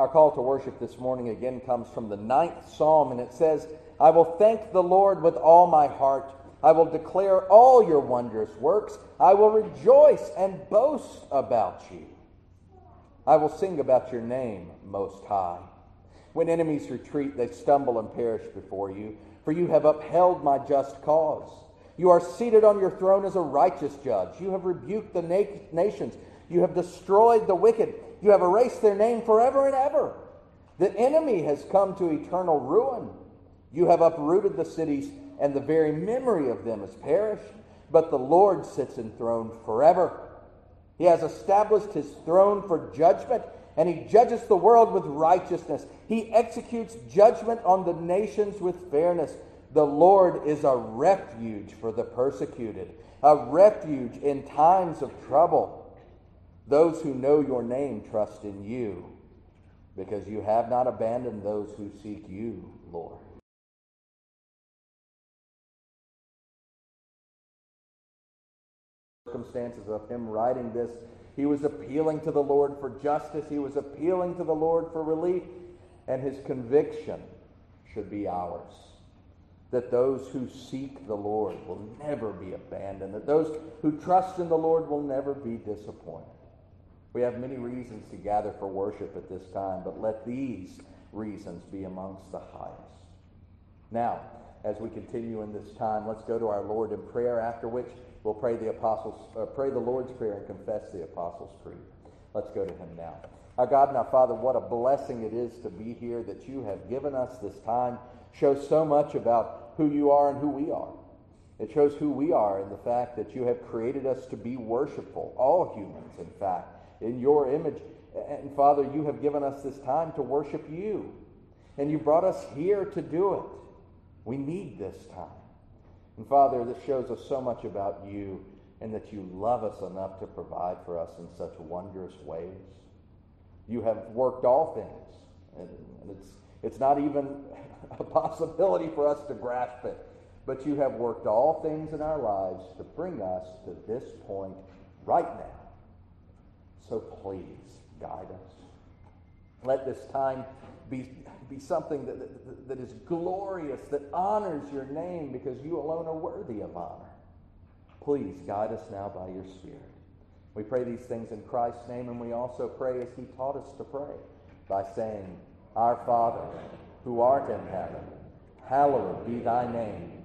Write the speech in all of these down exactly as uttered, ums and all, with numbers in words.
Our call to worship this morning again comes from the ninth Psalm, and it says, I will thank the Lord with all my heart. I will declare all your wondrous works. I will rejoice and boast about you. I will sing about your name, Most High. When enemies retreat, they stumble and perish before you, for you have upheld my just cause. You are seated on your throne as a righteous judge. You have rebuked the na- nations. You have destroyed the wicked. You have erased their name forever and ever. The enemy has come to eternal ruin. You have uprooted the cities, and the very memory of them has perished. But the Lord sits enthroned forever. He has established his throne for judgment, and he judges the world with righteousness. He executes judgment on the nations with fairness. The Lord is a refuge for the persecuted, a refuge in times of trouble. Those who know your name trust in you, because you have not abandoned those who seek you, Lord. Circumstances of him writing this, he was appealing to the Lord for justice. He was appealing to the Lord for relief. And his conviction should be ours, that those who seek the Lord will never be abandoned, that those who trust in the Lord will never be disappointed. We have many reasons to gather for worship at this time, but let these reasons be amongst the highest. Now, as we continue in this time, let's go to our Lord in prayer, after which we'll pray the Apostles, uh, pray the Lord's Prayer and confess the Apostles' Creed. Let's go to him now. Our God and our Father, what a blessing it is to be here, that you have given us this time. Shows so much about who you are and who we are. It shows who we are in the fact that you have created us to be worshipful, all humans, in fact, in your image. And Father, you have given us this time to worship you, and you brought us here to do it. We need this time. And Father, this shows us so much about you, and that you love us enough to provide for us in such wondrous ways. You have worked all things, and it's it's not even a possibility for us to grasp it, but you have worked all things in our lives to bring us to this point right now. So please guide us. Let this time be, be something that, that, that is glorious, that honors your name, because you alone are worthy of honor. Please guide us now by your Spirit. We pray these things in Christ's name, and we also pray as he taught us to pray, by saying, Our Father, who art in heaven, hallowed be thy name.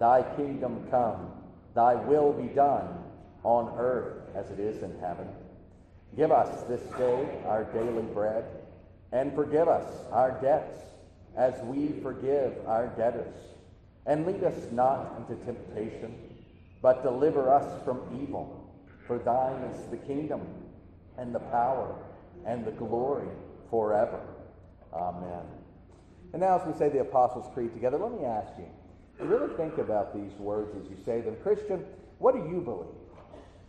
Thy kingdom come, thy will be done, on earth as it is in heaven. Give us this day our daily bread, and forgive us our debts, as we forgive our debtors. And lead us not into temptation, but deliver us from evil. For thine is the kingdom, and the power, and the glory forever. Amen. And now as we say the Apostles' Creed together, let me ask you, really think about these words as you say them. Christian, what do you believe?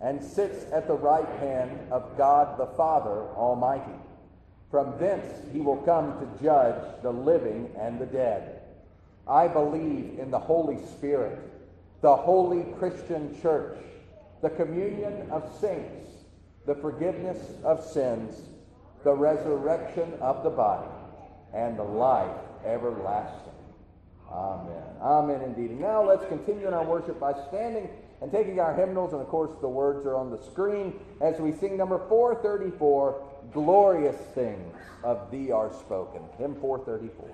and sits at the right hand of God the Father Almighty. From thence he will come to judge the living and the dead. I believe in the Holy Spirit, the holy Christian church, the communion of saints, the forgiveness of sins, the resurrection of the body, and the life everlasting. Amen. Amen indeed. And now let's continue in our worship by standing and taking our hymnals, and of course the words are on the screen, as we sing number four thirty-four, Glorious Things of Thee Are Spoken, hymn four thirty-four.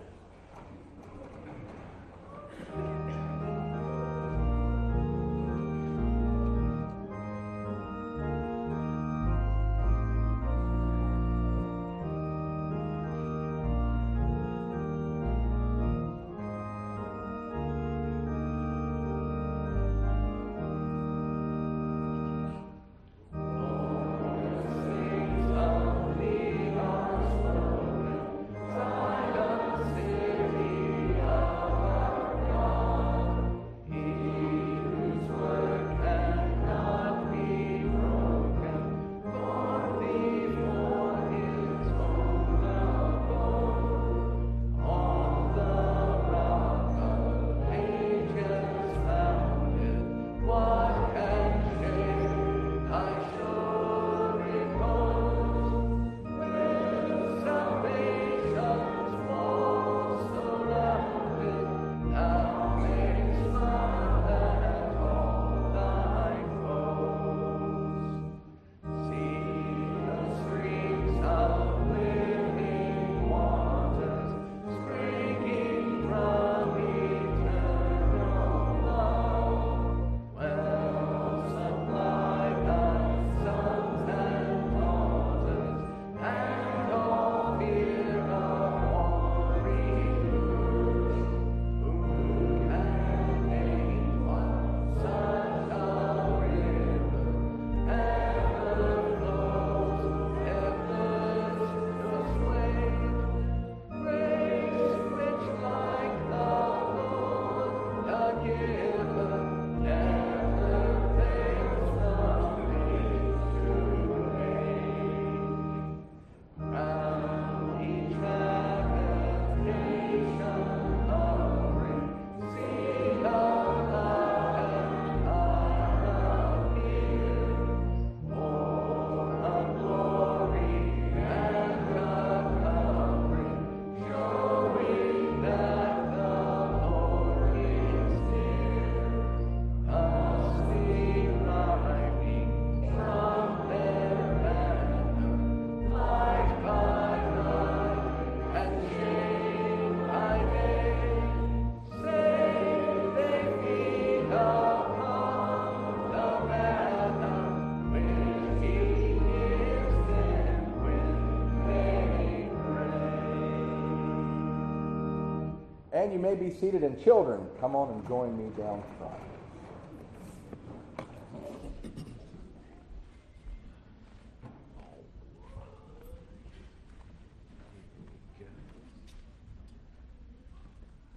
And you may be seated. And children, come on and join me down front.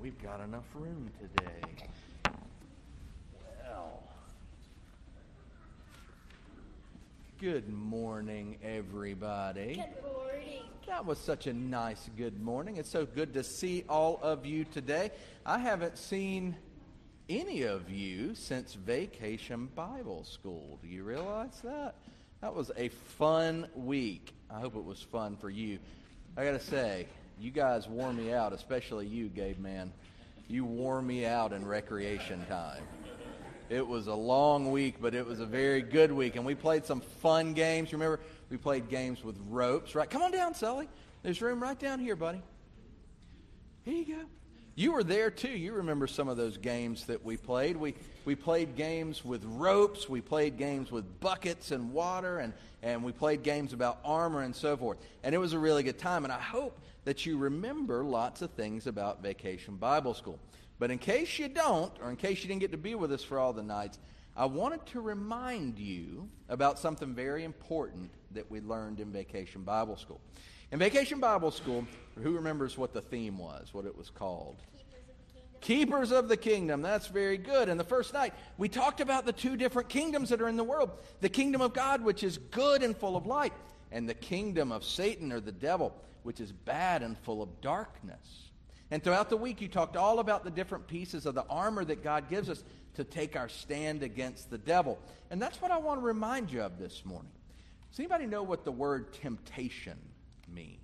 We've got enough room today. Well, good morning, everybody. Good morning. That was such a nice good morning. It's so good to see all of you today. I haven't seen any of you since Vacation Bible School. Do you realize that? That was a fun week. I hope it was fun for you. I got to say, you guys wore me out, especially you, Gabe, man. You wore me out in recreation time. It was a long week, but it was a very good week. And we played some fun games. Remember, we played games with ropes, right? Come on down, Sully. There's room right down here, buddy. Here you go. You were there, too. You remember some of those games that we played. We we played games with ropes. We played games with buckets and water. And, and we played games about armor and so forth. And it was a really good time. And I hope that you remember lots of things about Vacation Bible School. But in case you don't, or in case you didn't get to be with us for all the nights, I wanted to remind you about something very important that we learned in Vacation Bible School. In Vacation Bible School, who remembers what the theme was, what it was called? Keepers of the Kingdom. That's very good. And the first night, we talked about the two different kingdoms that are in the world. The kingdom of God, which is good and full of light, and the kingdom of Satan or the devil, which is bad and full of darkness. And throughout the week, you talked all about the different pieces of the armor that God gives us to take our stand against the devil. And that's what I want to remind you of this morning. Does anybody know what the word temptation means?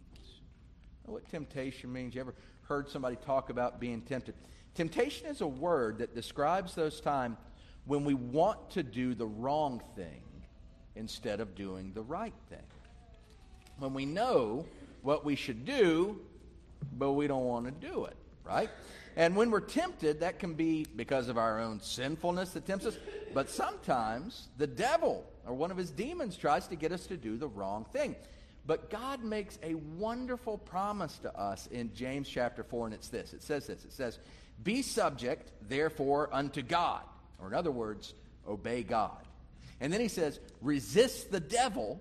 Know what temptation means? You ever heard somebody talk about being tempted? Temptation is a word that describes those times when we want to do the wrong thing instead of doing the right thing. When we know what we should do, but we don't want to do it, right? And when we're tempted, that can be because of our own sinfulness that tempts us, but sometimes the devil or one of his demons tries to get us to do the wrong thing. But God makes a wonderful promise to us in James chapter four, and it's this. It says this. It says, "Be subject, therefore, unto God." Or in other words, obey God. And then he says, "Resist the devil,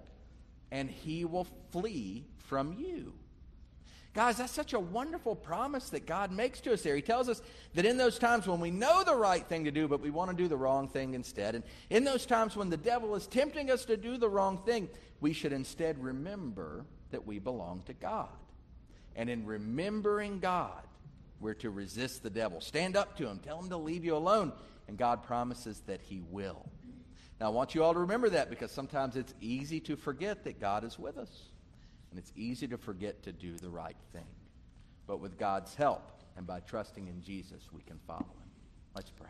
and he will flee from you." Guys, that's such a wonderful promise that God makes to us there. He tells us that in those times when we know the right thing to do, but we want to do the wrong thing instead, and in those times when the devil is tempting us to do the wrong thing, we should instead remember that we belong to God. And in remembering God, we're to resist the devil. Stand up to him. Tell him to leave you alone. And God promises that he will. Now, I want you all to remember that, because sometimes it's easy to forget that God is with us. And it's easy to forget to do the right thing. But with God's help and by trusting in Jesus, we can follow him. Let's pray.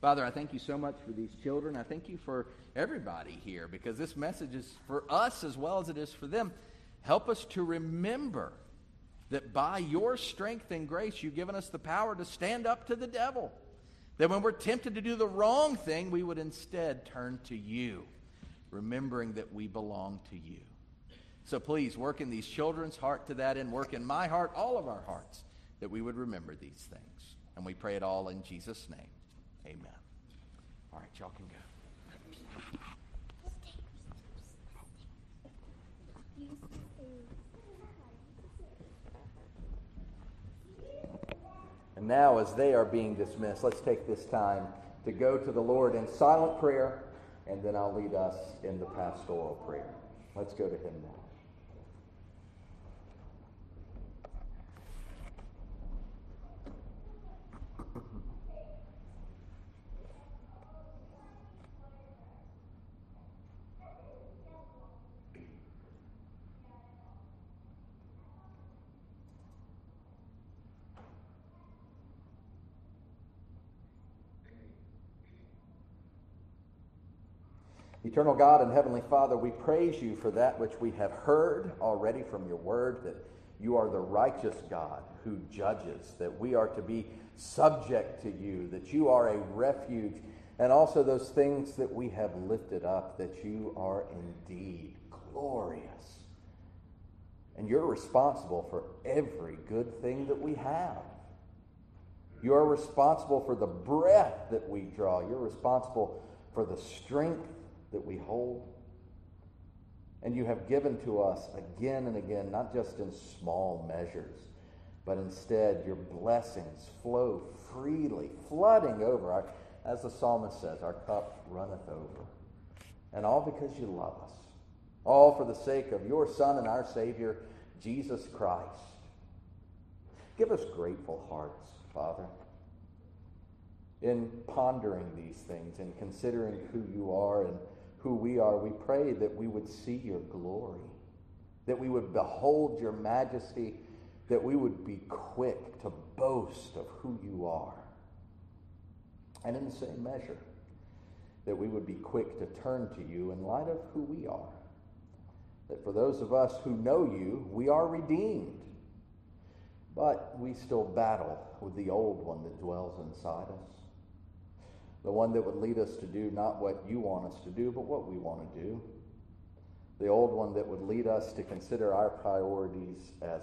Father, I thank you so much for these children. I thank you for everybody here, because this message is for us as well as it is for them. Help us to remember that by your strength and grace, you've given us the power to stand up to the devil. That when we're tempted to do the wrong thing, we would instead turn to you, remembering that we belong to you. So please work in these children's heart to that end. Work in my heart, all of our hearts, that we would remember these things. And we pray it all in Jesus' name. Amen. All right, y'all can go. And now, as they are being dismissed, let's take this time to go to the Lord in silent prayer, and then I'll lead us in the pastoral prayer. Let's go to him now. Eternal God and Heavenly Father, we praise you for that which we have heard already from your word, that you are the righteous God who judges, that we are to be subject to you, that you are a refuge, and also those things that we have lifted up, that you are indeed glorious. And you're responsible for every good thing that we have. You're responsible for the breath that we draw. You're responsible for the strength that we hold. And you have given to us again and again, not just in small measures, but instead your blessings flow freely, flooding over. Our, as the psalmist says, our cup runneth over. And all because you love us. All for the sake of your Son and our Savior, Jesus Christ. Give us grateful hearts, Father, in pondering these things and considering who you are and who we are. We pray that we would see your glory, that we would behold your majesty, that we would be quick to boast of who you are. And in the same measure, that we would be quick to turn to you in light of who we are. That for those of us who know you, we are redeemed. But we still battle with the old one that dwells inside us. The one that would lead us to do not what you want us to do, but what we want to do. The old one that would lead us to consider our priorities as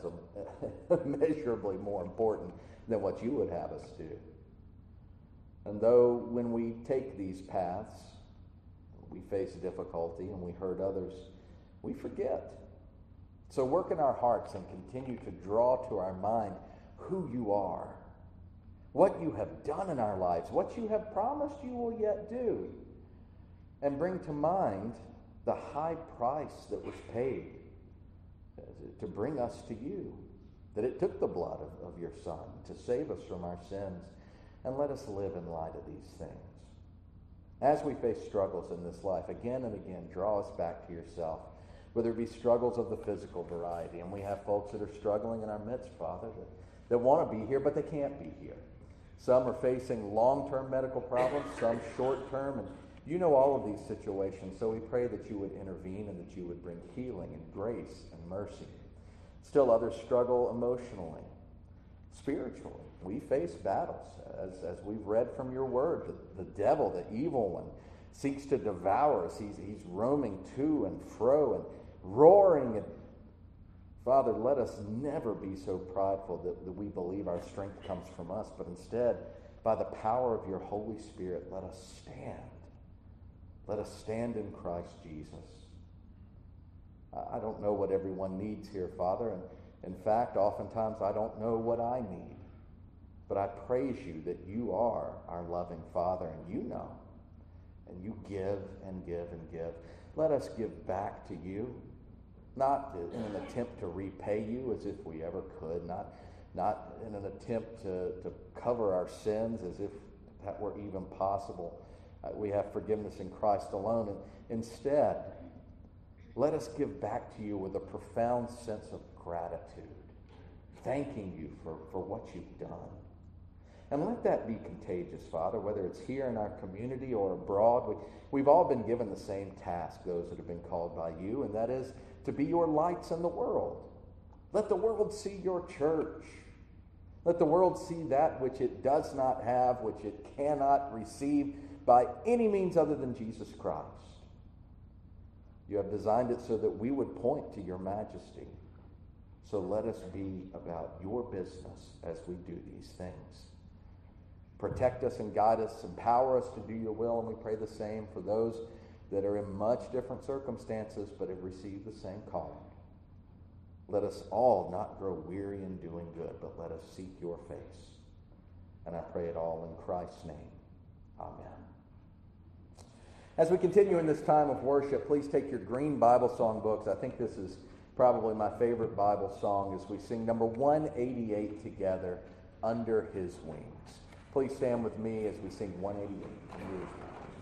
immeasurably more important than what you would have us do. And though when we take these paths, we face difficulty and we hurt others, we forget. So work in our hearts and continue to draw to our mind who you are, what you have done in our lives, what you have promised you will yet do, and bring to mind the high price that was paid to bring us to you, that it took the blood of, of your Son to save us from our sins, and let us live in light of these things. As we face struggles in this life, again and again, draw us back to yourself, whether it be struggles of the physical variety, and we have folks that are struggling in our midst, Father, that, that want to be here, but they can't be here. Some are facing long-term medical problems, some short-term, and you know all of these situations, so we pray that you would intervene and that you would bring healing and grace and mercy. Still others struggle emotionally, spiritually. We face battles, as, as we've read from your word. The, the devil, the evil one, seeks to devour us. He's, he's roaming to and fro and roaring. And Father, let us never be so prideful that, that we believe our strength comes from us, but instead, by the power of your Holy Spirit, let us stand. Let us stand in Christ Jesus. I don't know what everyone needs here, Father, and in fact, oftentimes I don't know what I need. But I praise you that you are our loving Father, and you know, and you give and give and give. Let us give back to you, not in an attempt to repay you as if we ever could, not, not in an attempt to, to cover our sins as if that were even possible. We have forgiveness in Christ alone. And instead, let us give back to you with a profound sense of gratitude, thanking you for, for what you've done. And let that be contagious, Father, whether it's here in our community or abroad. We, we've all been given the same task, those that have been called by you, and that is to be your lights in the world. Let the world see your church. Let the world see that which it does not have, which it cannot receive by any means other than Jesus Christ. You have designed it so that we would point to your majesty. So let us be about your business as we do these things. Protect us and guide us, empower us to do your will, and we pray the same for those that are in much different circumstances but have received the same calling. Let us all not grow weary in doing good, but let us seek your face. And I pray it all in Christ's name. Amen. As we continue in this time of worship, please take your green Bible song books. I think this is probably my favorite Bible song as we sing number one eighty-eight together, Under His Wings. Please stand with me as we sing one eighty-eight. Under His Wings. Oh.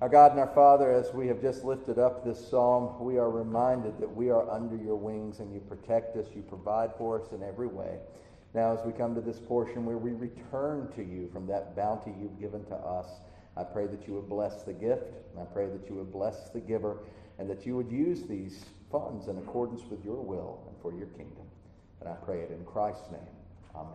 Our God and our Father, as we have just lifted up this psalm, we are reminded that we are under your wings and you protect us, you provide for us in every way. Now, as we come to this portion where we return to you from that bounty you've given to us, I pray that you would bless the gift, and I pray that you would bless the giver, and that you would use these funds in accordance with your will and for your kingdom. And I pray it in Christ's name. Amen.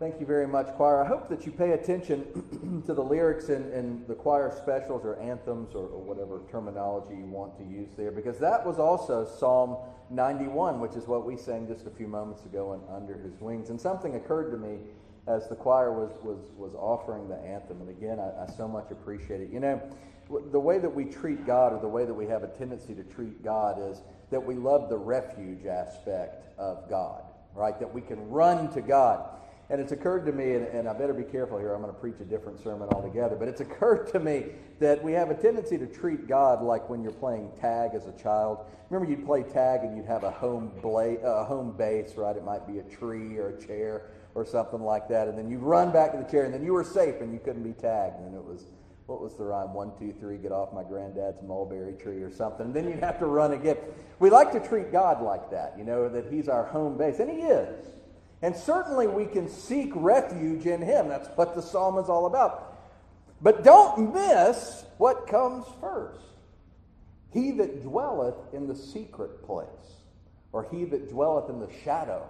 Thank you very much, choir. I hope that you pay attention to the lyrics and, and the choir specials or anthems or, or whatever terminology you want to use there, because that was also Psalm ninety-one, which is what we sang just a few moments ago in Under His Wings. And something occurred to me as the choir was was, was offering the anthem. And again, I, I so much appreciate it. You know, the way that we treat God, or the way that we have a tendency to treat God, is that we love the refuge aspect of God, right? That we can run to God. And it's occurred to me, and, and I better be careful here, I'm going to preach a different sermon altogether, but it's occurred to me that we have a tendency to treat God like when you're playing tag as a child. Remember, you'd play tag and you'd have a home, bla- uh, home base, right? It might be a tree or a chair or something like that, and then you run back to the chair, and then you were safe and you couldn't be tagged. And it was, what was the rhyme? One, two, three, get off my granddad's mulberry tree or something. And then you'd have to run again. We like to treat God like that, you know, that he's our home base, and he is. And certainly we can seek refuge in him. That's what the psalm is all about. But don't miss what comes first. He that dwelleth in the secret place, or he that dwelleth in the shadow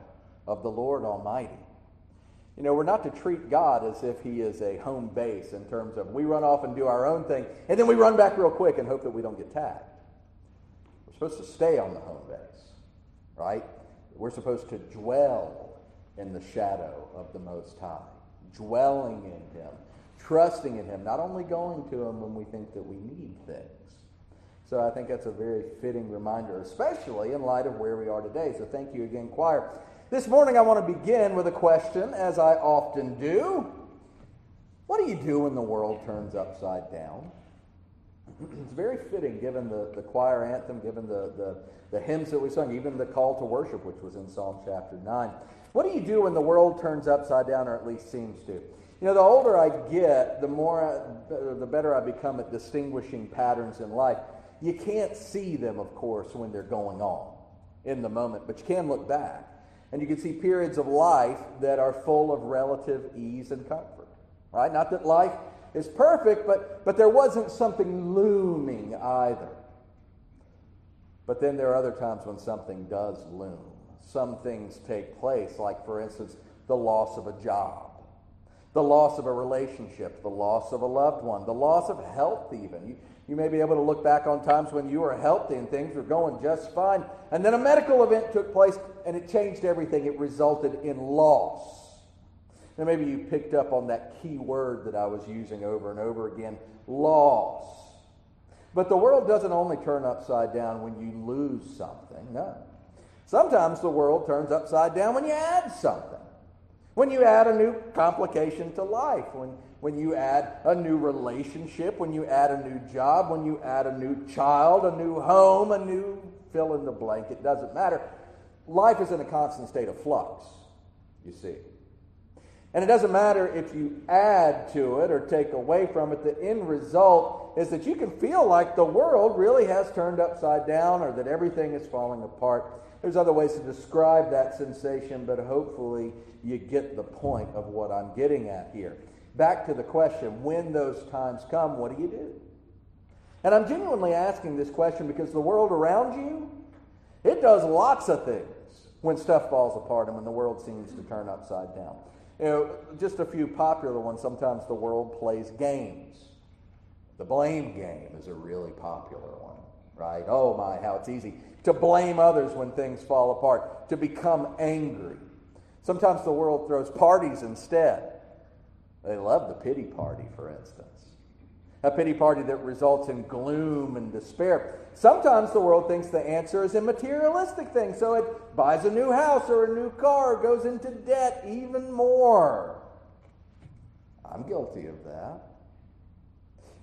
of the Lord Almighty. You know, we're not to treat God as if he is a home base in terms of we run off and do our own thing, and then we run back real quick and hope that we don't get tagged. We're supposed to stay on the home base, right? We're supposed to dwell in the shadow of the Most High, dwelling in him, trusting in him, not only going to him when we think that we need things. So I think that's a very fitting reminder, especially in light of where we are today. So thank you again, choir. This morning I want to begin with a question, as I often do. What do you do when the world turns upside down? It's very fitting, given the, the choir anthem, given the, the, the hymns that we sung, even the call to worship, which was in Psalm chapter nine. What do you do when the world turns upside down, or at least seems to? You know, the older I get, the more, I, the better I become at distinguishing patterns in life. You can't see them, of course, when they're going on in the moment, but you can look back, and you can see periods of life that are full of relative ease and comfort, right? Not that life is perfect, but, but there wasn't something looming either. But then there are other times when something does loom. Some things take place, like, for instance, the loss of a job, the loss of a relationship, the loss of a loved one, the loss of health even. You, you may be able to look back on times when you were healthy and things were going just fine, and then a medical event took place, and it changed everything. It resulted in loss. Now, maybe you picked up on that key word that I was using over and over again, loss. But the world doesn't only turn upside down when you lose something, no. Sometimes the world turns upside down when you add something, when you add a new complication to life, when, when you add a new relationship, when you add a new job, when you add a new child, a new home, a new fill in the blank. It doesn't matter. Life is in a constant state of flux, you see. And it doesn't matter if you add to it or take away from it. The end result is that you can feel like the world really has turned upside down, or that everything is falling apart. There's other ways to describe that sensation, but hopefully you get the point of what I'm getting at here. Back to the question, when those times come, what do you do? And I'm genuinely asking this question because the world around you, it does lots of things when stuff falls apart and when the world seems to turn upside down. You know, just a few popular ones. Sometimes the world plays games. The blame game is a really popular one, right? Oh my, how it's easy to blame others when things fall apart, to become angry. Sometimes the world throws parties instead. They love the pity party, for instance. A pity party that results in gloom and despair. Sometimes the world thinks the answer is a materialistic thing, so it buys a new house or a new car, goes into debt even more. I'm guilty of that.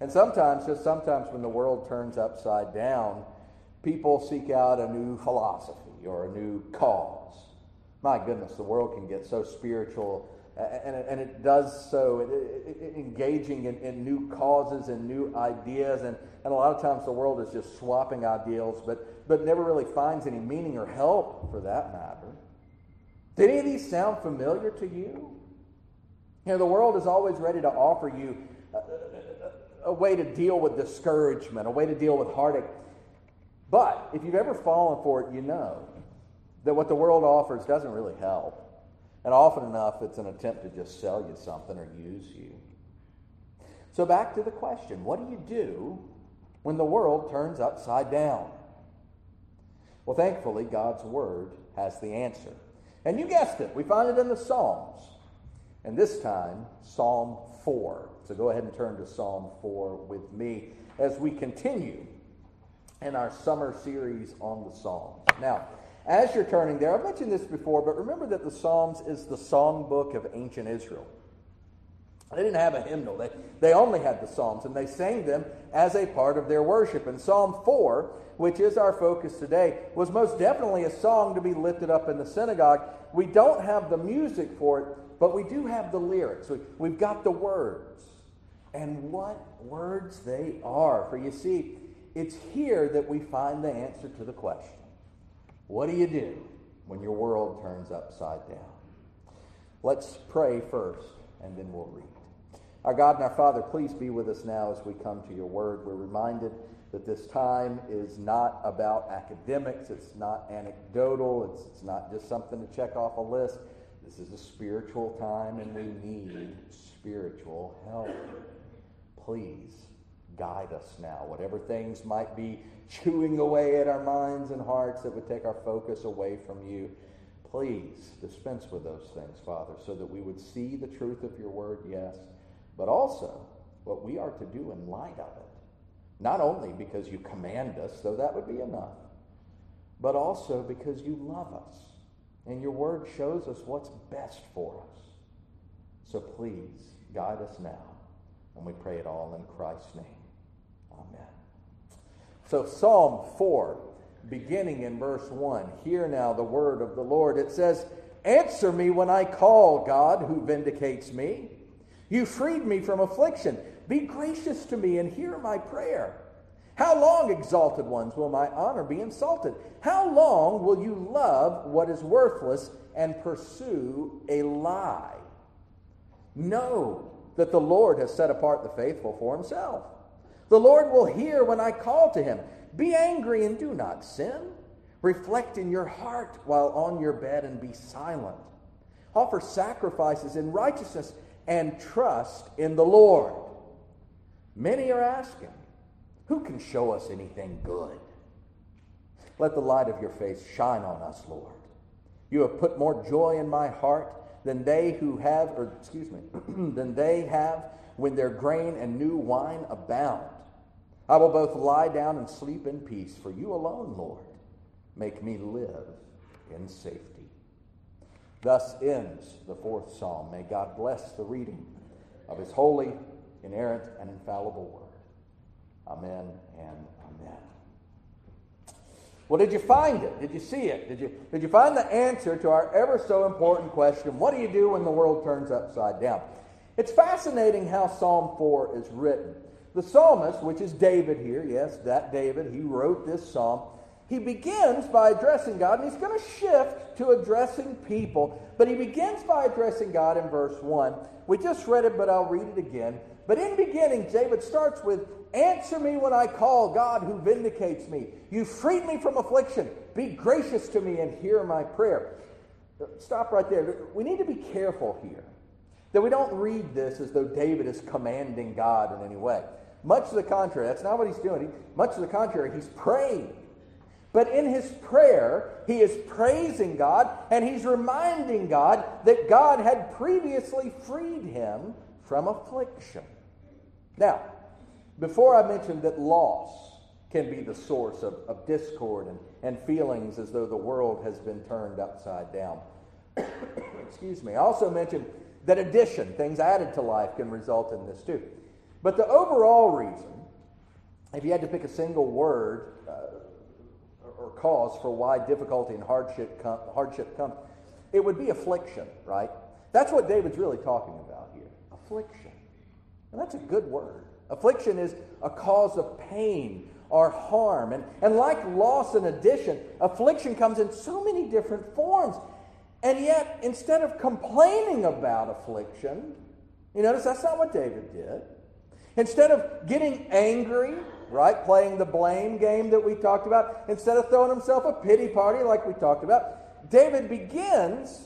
And sometimes, just sometimes when the world turns upside down, people seek out a new philosophy or a new cause. My goodness, the world can get so spiritual, and it, and it does so, it, it, it, engaging in, in new causes and new ideas. And, and a lot of times the world is just swapping ideals, but, but never really finds any meaning or help, for that matter. Did any of these sound familiar to you? You know, the world is always ready to offer you a, a way to deal with discouragement, a way to deal with heartache. But if you've ever fallen for it, you know that what the world offers doesn't really help. And often enough, it's an attempt to just sell you something or use you. So back to the question, what do you do when the world turns upside down? Well, thankfully, God's Word has the answer. And you guessed it. We find it in the Psalms. And this time, Psalm four. So go ahead and turn to Psalm four with me as we continue in our summer series on the Psalms. Now, as you're turning there, I've mentioned this before, but remember that the Psalms is the songbook of ancient Israel. They didn't have a hymnal. They, they only had the Psalms, and they sang them as a part of their worship. And Psalm four, which is our focus today, was most definitely a song to be lifted up in the synagogue. We don't have the music for it, but we do have the lyrics. We, we've got the words. And what words they are. For you see, it's here that we find the answer to the question. What do you do when your world turns upside down? Let's pray first, and then we'll read. Our God and our Father, please be with us now as we come to your word. We're reminded that this time is not about academics. It's not anecdotal. It's, it's not just something to check off a list. This is a spiritual time, and we need spiritual help. Please guide us now. Whatever things might be chewing away at our minds and hearts that would take our focus away from you, please dispense with those things, Father, so that we would see the truth of your word, yes, but also what we are to do in light of it. Not only because you command us, though that would be enough, but also because you love us, and your word shows us what's best for us. So please guide us now, and we pray it all in Christ's name. Amen. So Psalm four, beginning in verse one, hear now the word of the Lord. It says, "Answer me when I call, God, who vindicates me. You freed me from affliction. Be gracious to me and hear my prayer. How long, exalted ones, will my honor be insulted? How long will you love what is worthless and pursue a lie? Know that the Lord has set apart the faithful for himself. The Lord will hear when I call to him. Be angry and do not sin. Reflect in your heart while on your bed and be silent. Offer sacrifices in righteousness and trust in the Lord." Many are asking, "Who can show us anything good?" Let the light of your face shine on us, Lord. You have put more joy in my heart than they who have, or excuse me, than they have when their grain and new wine abound. I will both lie down and sleep in peace, for you alone, Lord, make me live in safety. Thus ends the fourth psalm. May God bless the reading of his holy, inerrant, and infallible word. Amen and amen. Well, did you find it? Did you see it? Did you, did you find the answer to our ever so important question, what do you do when the world turns upside down? It's fascinating how Psalm four is written. The psalmist, which is David here, yes, that David, he wrote this psalm. He begins by addressing God, and he's going to shift to addressing people, but he begins by addressing God in verse one. We just read it, but I'll read it again. But in the beginning, David starts with, "Answer me when I call, God who vindicates me. You freed me from affliction. Be gracious to me and hear my prayer." Stop right there. We need to be careful here that we don't read this as though David is commanding God in any way. Much to the contrary, that's not what he's doing. He, much to the contrary, he's praying. But in his prayer, he is praising God, and he's reminding God that God had previously freed him from affliction. Now, before I mentioned that loss can be the source of, of discord and, and feelings as though the world has been turned upside down. Excuse me. I also mentioned that addition, things added to life, can result in this too. But the overall reason, if you had to pick a single word uh, or cause for why difficulty and hardship come, hardship comes, it would be affliction, right? That's what David's really talking about here, affliction. And that's a good word. Affliction is a cause of pain or harm. And, and like loss and addition, affliction comes in so many different forms. And yet, instead of complaining about affliction, you notice that's not what David did. Instead of getting angry, right, playing the blame game that we talked about, instead of throwing himself a pity party like we talked about, David begins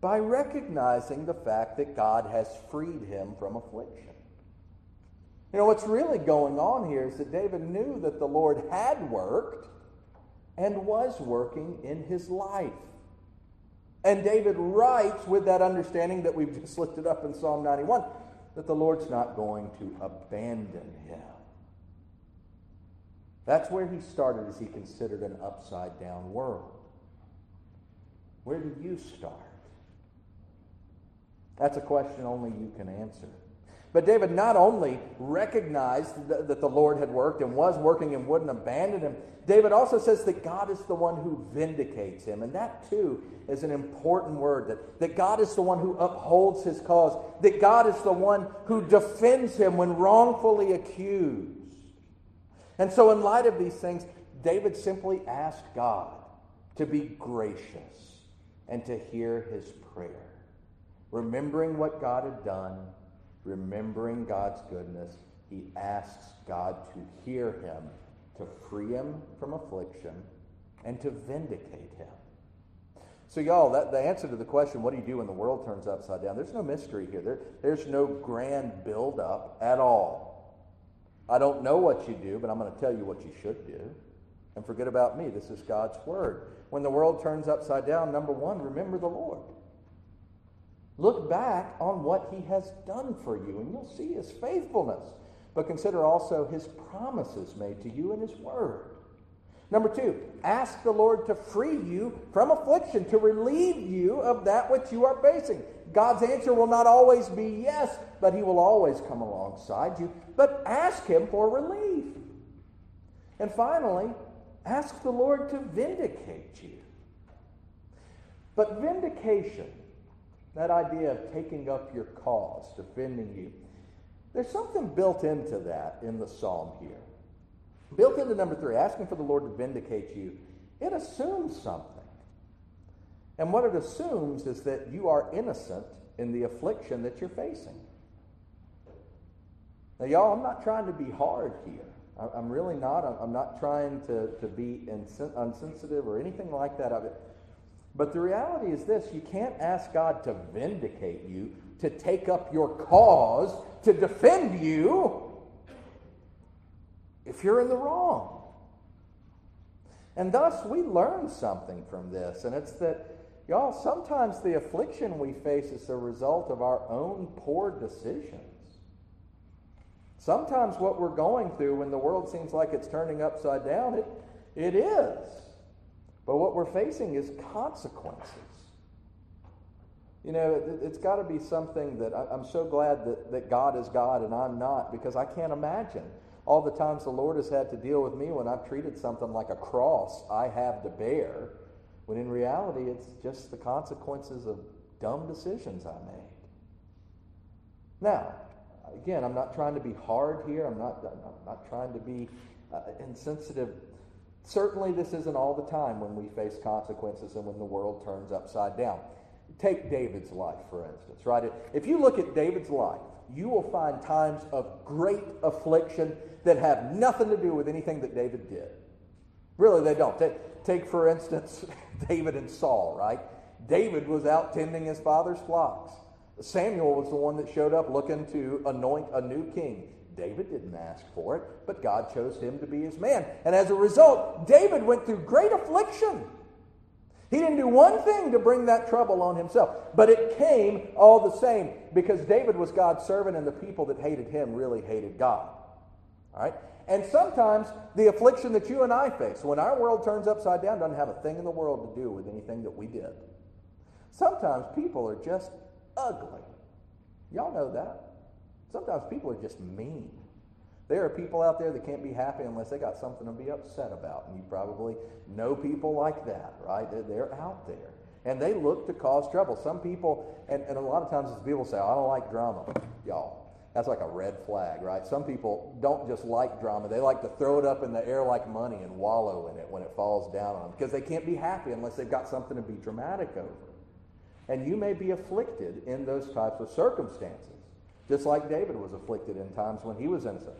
by recognizing the fact that God has freed him from affliction. You know, what's really going on here is that David knew that the Lord had worked and was working in his life. And David writes with that understanding that we've just lifted up in Psalm ninety-one, that the Lord's not going to abandon him. That's where he started as he considered an upside-down world. Where do you start? That's a question only you can answer. But David not only recognized th- that the Lord had worked and was working and wouldn't abandon him, David also says that God is the one who vindicates him. And that, too, is an important word, that, that God is the one who upholds his cause, that God is the one who defends him when wrongfully accused. And so in light of these things, David simply asked God to be gracious and to hear his prayer, remembering what God had done, remembering God's goodness. He asks God to hear him, to free him from affliction, and to vindicate him. So y'all, that, the answer to the question, what do you do when the world turns upside down? There's no mystery here. There, there's no grand buildup at all. I don't know what you do, but I'm going to tell you what you should do. And forget about me. This is God's word. When the world turns upside down, number one, remember the Lord. Look back on what he has done for you, and you'll see his faithfulness. But consider also his promises made to you in his word. Number two, ask the Lord to free you from affliction, to relieve you of that which you are facing. God's answer will not always be yes, but he will always come alongside you. But ask him for relief. And finally, ask the Lord to vindicate you. But vindication, that idea of taking up your cause, defending you, there's something built into that in the psalm here. Built into number three, asking for the Lord to vindicate you, it assumes something. And what it assumes is that you are innocent in the affliction that you're facing. Now, y'all, I'm not trying to be hard here. I'm really not. I'm not trying to, to be insensitive or anything like that. But the reality is this, you can't ask God to vindicate you, to take up your cause, to defend you, if you're in the wrong. And thus, we learn something from this, and it's that, y'all, sometimes the affliction we face is the result of our own poor decisions. Sometimes what we're going through when the world seems like it's turning upside down, it, it is. But what we're facing is consequences. You know, it's got to be something that I'm so glad that, that God is God and I'm not, because I can't imagine all the times the Lord has had to deal with me when I've treated something like a cross I have to bear, when in reality it's just the consequences of dumb decisions I made. Now, again, I'm not trying to be hard here. I'm not, I'm not trying to be uh, insensitive. Certainly this isn't all the time when we face consequences and when the world turns upside down. Take David's life, for instance, right? If you look at David's life, you will find times of great affliction that have nothing to do with anything that David did. Really, they don't. Take, take for instance, David and Saul, right? David was out tending his father's flocks. Samuel was the one that showed up looking to anoint a new king. David didn't ask for it, but God chose him to be his man. And as a result, David went through great affliction. He didn't do one thing to bring that trouble on himself, but it came all the same, because David was God's servant, and the people that hated him really hated God. All right? And sometimes the affliction that you and I face, when our world turns upside down, doesn't have a thing in the world to do with anything that we did. Sometimes people are just ugly. Y'all know that. Sometimes people are just mean. There are people out there that can't be happy unless they got something to be upset about. And you probably know people like that, right? They're, they're out there. And they look to cause trouble. Some people, and, and a lot of times people say, I don't like drama, y'all. That's like a red flag, right? Some people don't just like drama. They like to throw it up in the air like money and wallow in it when it falls down on them, because they can't be happy unless they've got something to be dramatic over. And you may be afflicted in those types of circumstances, just like David was afflicted in times when he was innocent.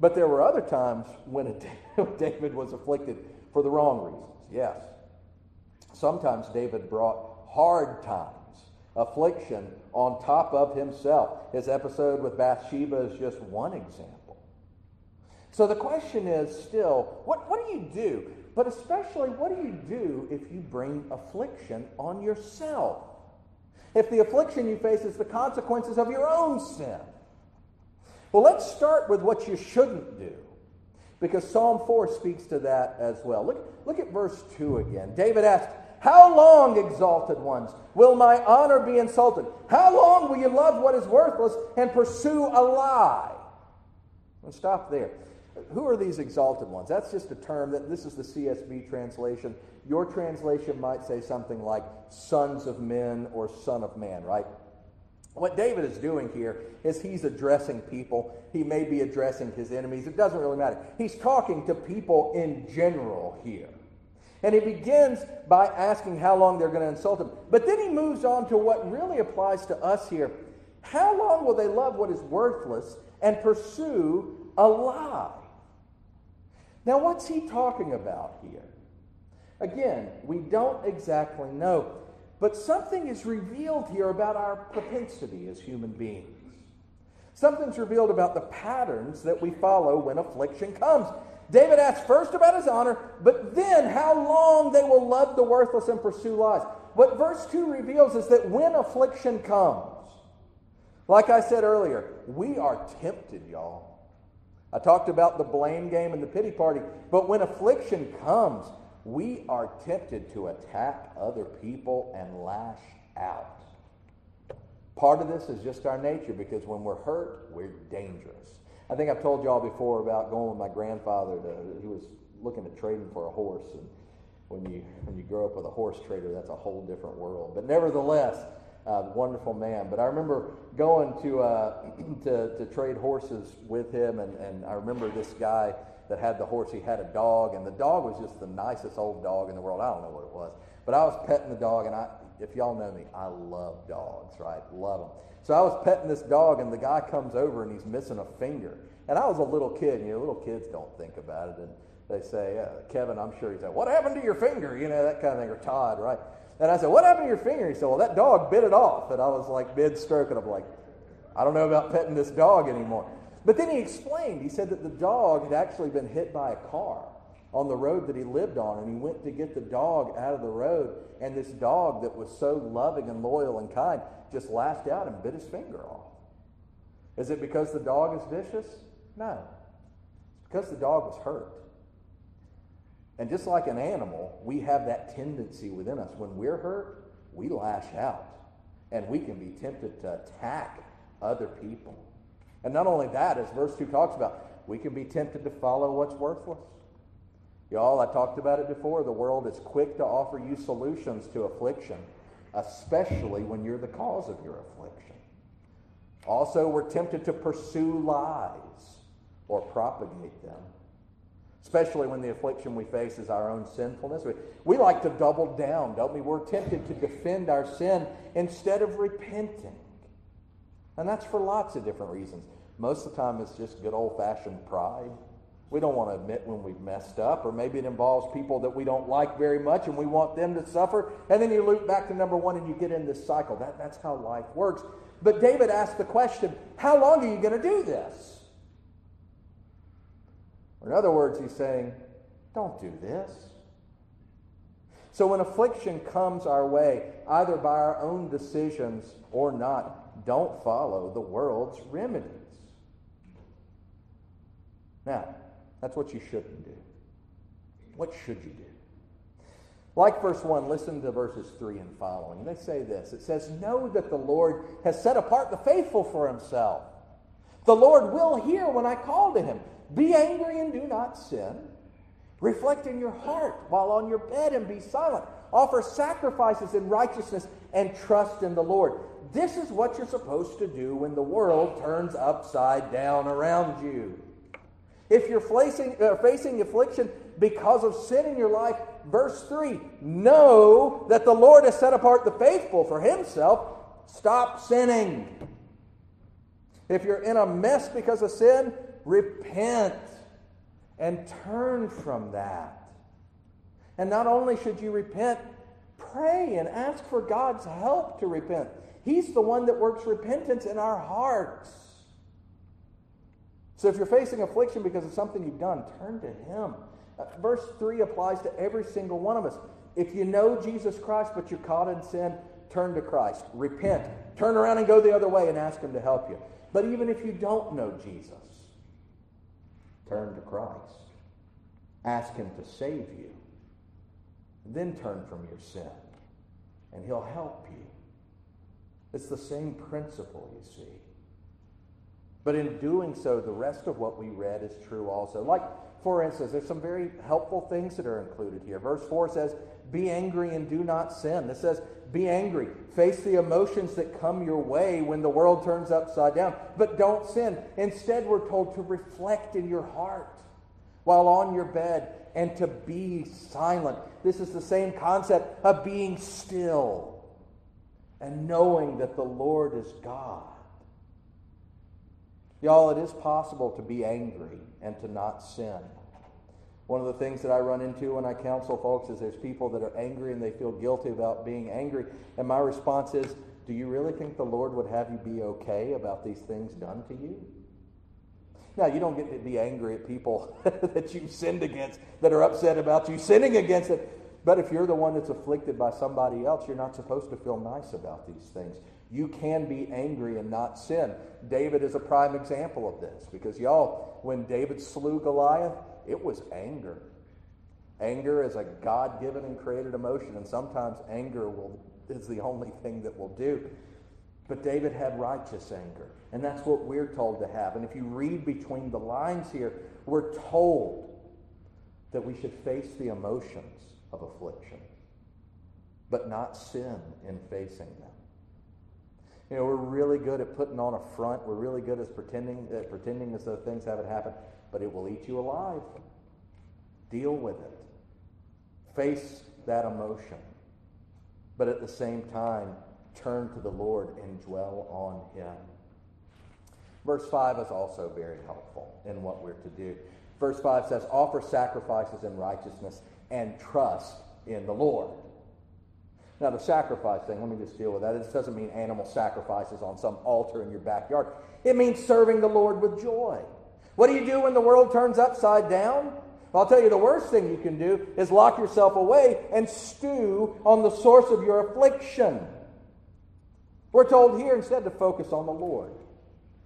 But there were other times when David was afflicted for the wrong reasons, yes. Sometimes David brought hard times affliction on top of himself. His episode with Bathsheba is just one example. So the question is still, what, what do you do? But especially, what do you do if you bring affliction on yourself? If the affliction you face is the consequences of your own sin? Well, let's start with what you shouldn't do, because Psalm four speaks to that as well. Look, look at verse two again. David asked, "How long, exalted ones, will my honor be insulted? How long will you love what is worthless and pursue a lie?" Let's stop there. Who are these exalted ones? That's just a term that this is the C S B translation. Your translation might say something like sons of men or son of man, right? What David is doing here is he's addressing people. He may be addressing his enemies. It doesn't really matter. He's talking to people in general here. And he begins by asking how long they're going to insult him. But then he moves on to what really applies to us here. How long will they love what is worthless and pursue a lie? Now, what's he talking about here? Again, we don't exactly know. But something is revealed here about our propensity as human beings. Something's revealed about the patterns that we follow when affliction comes. David asks first about his honor, but then how long they will love the worthless and pursue lies. What verse two reveals is that when affliction comes, like I said earlier, we are tempted, y'all. I talked about the blame game and the pity party, but when affliction comes, we are tempted to attack other people and lash out. Part of this is just our nature, because when we're hurt, we're dangerous. I think I've told y'all before about going with my grandfather. To, he was looking at trading for a horse. And when you when you grow up with a horse trader, that's a whole different world. But nevertheless, uh, wonderful man. But I remember going to uh, to, to trade horses with him, and, and I remember this guy that had the horse. He had a dog, and the dog was just the nicest old dog in the world. I don't know what it was, but I was petting the dog, and I, if y'all know me, I love dogs, right? Love them. So I was petting this dog, and the guy comes over, and he's missing a finger. And I was a little kid, and you know, little kids don't think about it, and they say, uh, Kevin, I'm sure, he said, "What happened to your finger?" You know, that kind of thing, or Todd, right? And I said, "What happened to your finger?" He said, "Well, that dog bit it off." And I was like mid-stroke, and I'm like, I don't know about petting this dog anymore. But then he explained, he said that the dog had actually been hit by a car on the road that he lived on, and he went to get the dog out of the road, and this dog that was so loving and loyal and kind just lashed out and bit his finger off. Is it because the dog is vicious? No. It's because the dog was hurt. And just like an animal, we have that tendency within us. When we're hurt, we lash out, and we can be tempted to attack other people. And not only that, as verse two talks about, we can be tempted to follow what's worthless. Y'all, I talked about it before. The world is quick to offer you solutions to affliction, especially when you're the cause of your affliction. Also, we're tempted to pursue lies or propagate them, especially when the affliction we face is our own sinfulness. We, we like to double down, don't we? We're tempted to defend our sin instead of repenting. And that's for lots of different reasons. Most of the time it's just good old-fashioned pride. We don't want to admit when we've messed up, or maybe it involves people that we don't like very much and we want them to suffer. And then you loop back to number one and you get in this cycle. That, that's how life works. But David asked the question, how long are you going to do this? Or in other words, he's saying, don't do this. So when affliction comes our way, either by our own decisions or not, don't follow the world's remedies. Now, that's what you shouldn't do. What should you do? Like verse one, listen to verses three and following. They say this. It says, "Know that the Lord has set apart the faithful for himself. The Lord will hear when I call to him. Be angry and do not sin. Reflect in your heart while on your bed and be silent. Offer sacrifices in righteousness and trust in the Lord." This is what you're supposed to do when the world turns upside down around you. If you're facing, uh, facing affliction because of sin in your life, verse three, know that the Lord has set apart the faithful for himself. Stop sinning. If you're in a mess because of sin, repent and turn from that. And not only should you repent, Pray and ask for God's help to repent. He's the one that works repentance in our hearts. So if you're facing affliction because of something you've done, turn to him. Verse three applies to every single one of us. If you know Jesus Christ but you're caught in sin, turn to Christ. Repent. Turn around and go the other way and ask him to help you. But even if you don't know Jesus, turn to Christ. Ask him to save you. Then turn from your sin, and he'll help you. It's the same principle, you see. But in doing so, the rest of what we read is true also. Like, for instance, there's some very helpful things that are included here. Verse four says, be angry and do not sin. It says, be angry. Face the emotions that come your way when the world turns upside down, but don't sin. Instead, we're told to reflect in your heart while on your bed and to be silent. This is the same concept of being still and knowing that the Lord is God. Y'all, it is possible to be angry and to not sin. One of the things that I run into when I counsel folks is there's people that are angry and they feel guilty about being angry. And my response is, do you really think the Lord would have you be okay about these things done to you? Now, you don't get to be angry at people that you've sinned against, that are upset about you sinning against it. But if you're the one that's afflicted by somebody else, you're not supposed to feel nice about these things. You can be angry and not sin. David is a prime example of this. Because, y'all, when David slew Goliath, it was anger. Anger is a God-given and created emotion. And sometimes anger will, is the only thing that will do. But David had righteous anger. And that's what we're told to have. And if you read between the lines here, we're told that we should face the emotions of affliction, but not sin in facing them. You know, we're really good at putting on a front. We're really good at pretending, at pretending as though things haven't happened, but it will eat you alive. Deal with it. Face that emotion. But at the same time, turn to the Lord and dwell on him. Verse five is also very helpful in what we're to do. Verse five says, offer sacrifices in righteousness and trust in the Lord. Now, the sacrifice thing, let me just deal with that. This doesn't mean animal sacrifices on some altar in your backyard. It means serving the Lord with joy. What do you do when the world turns upside down? Well, I'll tell you, the worst thing you can do is lock yourself away and stew on the source of your affliction. We're told here instead to focus on the Lord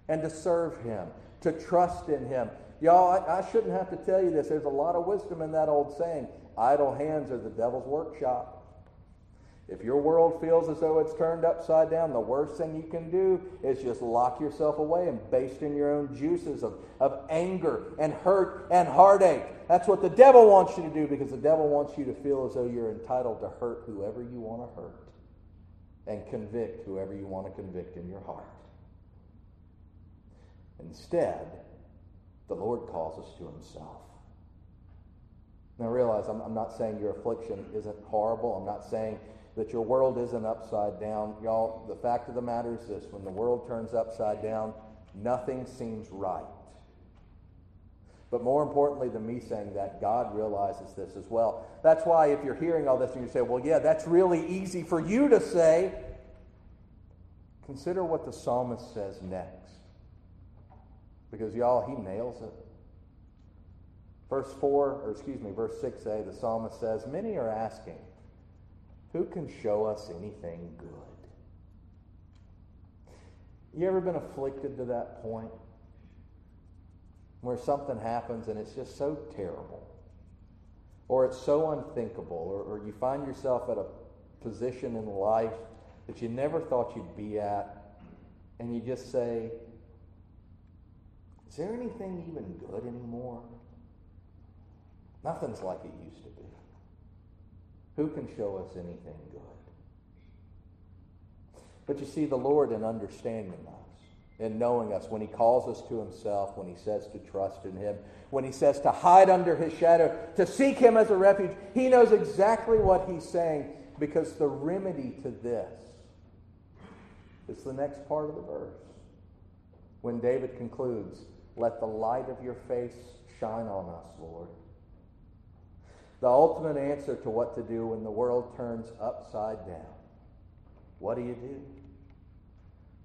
and to serve him, to trust in him. Y'all, I, I shouldn't have to tell you this. There's a lot of wisdom in that old saying, idle hands are the devil's workshop. If your world feels as though it's turned upside down, the worst thing you can do is just lock yourself away and baste in your own juices of, of anger and hurt and heartache. That's what the devil wants you to do, because the devil wants you to feel as though you're entitled to hurt whoever you want to hurt and convict whoever you want to convict in your heart. Instead, the Lord calls us to himself. Now realize, I'm, I'm not saying your affliction isn't horrible. I'm not saying that your world isn't upside down. Y'all, the fact of the matter is this. When the world turns upside down, nothing seems right. But more importantly than me saying that, God realizes this as well. That's why if you're hearing all this and you say, well, yeah, that's really easy for you to say, consider what the psalmist says next. Because, y'all, he nails it. Verse four, or excuse me, verse six a, the psalmist says, many are asking, who can show us anything good? You ever been afflicted to that point where something happens and it's just so terrible, or it's so unthinkable, or, or you find yourself at a position in life that you never thought you'd be at, and you just say, is there anything even good anymore? Nothing's like it used to be. Who can show us anything good? But you see, the Lord, in understanding us, in knowing us, when he calls us to himself, when he says to trust in him, when he says to hide under his shadow, to seek him as a refuge, he knows exactly what he's saying, because the remedy to this is the next part of the verse. When David concludes, let the light of your face shine on us, Lord. The ultimate answer to what to do when the world turns upside down. What do you do?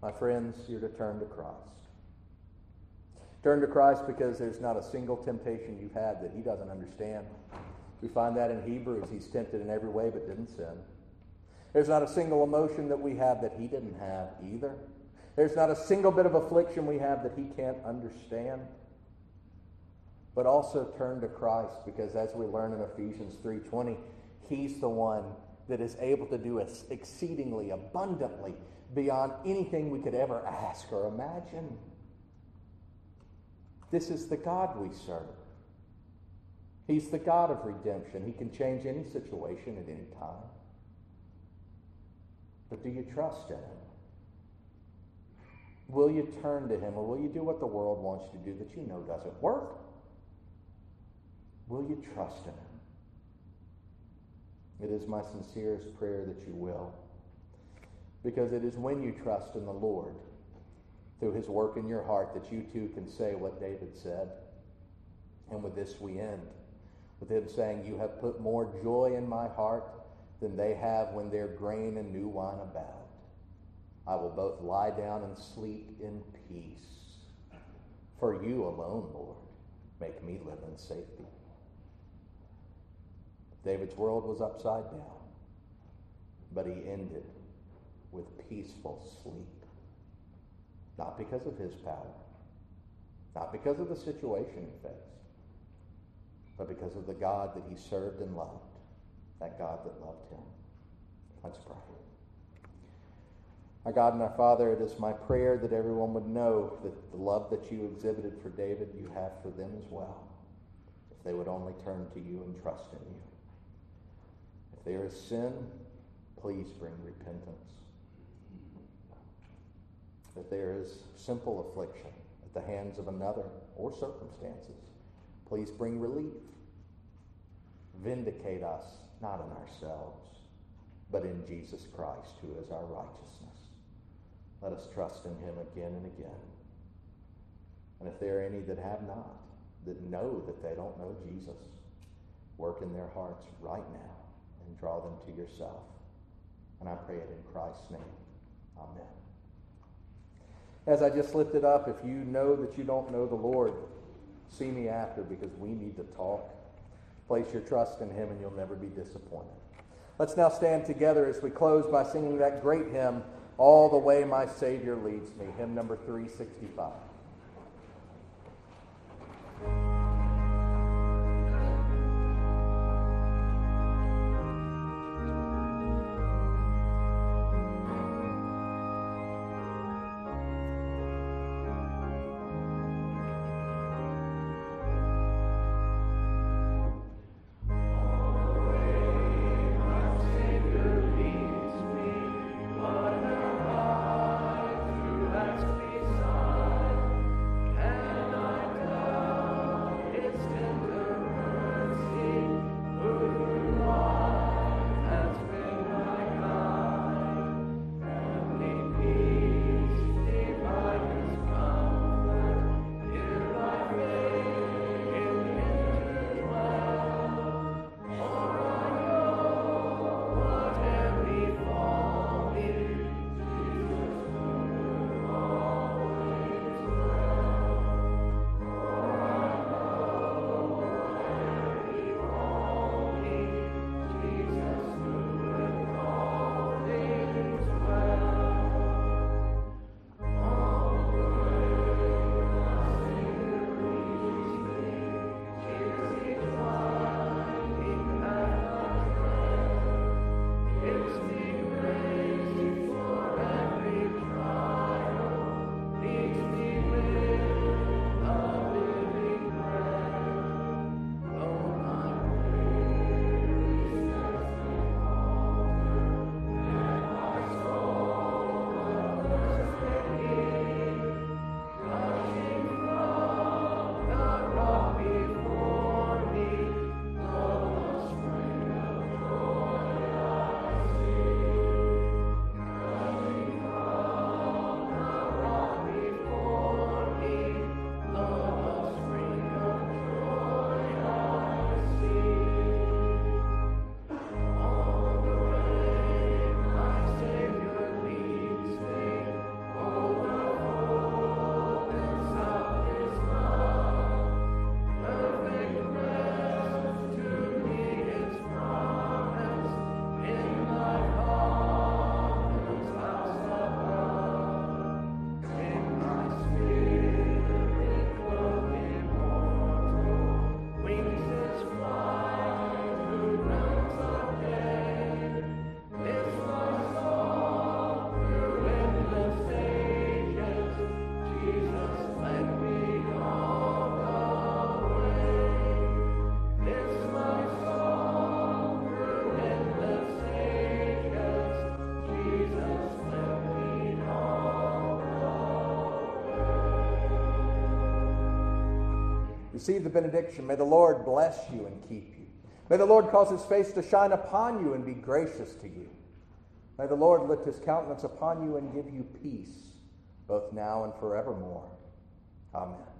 My friends, you're to turn to Christ. Turn to Christ because there's not a single temptation you've had that he doesn't understand. We find that in Hebrews. He's tempted in every way but didn't sin. There's not a single emotion that we have that he didn't have either. There's not a single bit of affliction we have that he can't understand. But also turn to Christ, because as we learn in Ephesians three twenty, he's the one that is able to do exceedingly abundantly beyond anything we could ever ask or imagine. This is the God we serve. He's the God of redemption. He can change any situation at any time. But do you trust in him? Will you turn to him, or will you do what the world wants you to do that you know doesn't work? Will you trust in him? It is my sincerest prayer that you will, because it is when you trust in the Lord through his work in your heart that you too can say what David said. And with this we end, with him saying, "You have put more joy in my heart than they have when their grain and new wine abound. I will both lie down and sleep in peace. For you alone, Lord, make me live in safety." David's world was upside down, but he ended with peaceful sleep. Not because of his power, not because of the situation he faced, but because of the God that he served and loved, that God that loved him. Let's pray. Our God and our Father, it is my prayer that everyone would know that the love that you exhibited for David, you have for them as well, if they would only turn to you and trust in you. If there is sin, please bring repentance. If there is simple affliction at the hands of another or circumstances, please bring relief. Vindicate us, not in ourselves, but in Jesus Christ, who is our righteousness. Let us trust in him again and again. And if there are any that have not, that know that they don't know Jesus, work in their hearts right now and draw them to yourself. And I pray it in Christ's name. Amen. As I just lifted up, if you know that you don't know the Lord, see me after, because we need to talk. Place your trust in him and you'll never be disappointed. Let's now stand together as we close by singing that great hymn, "All the Way My Savior Leads Me," hymn number three sixty-five. Receive the benediction. May the Lord bless you and keep you. May the Lord cause his face to shine upon you and be gracious to you. May the Lord lift his countenance upon you and give you peace, both now and forevermore. Amen.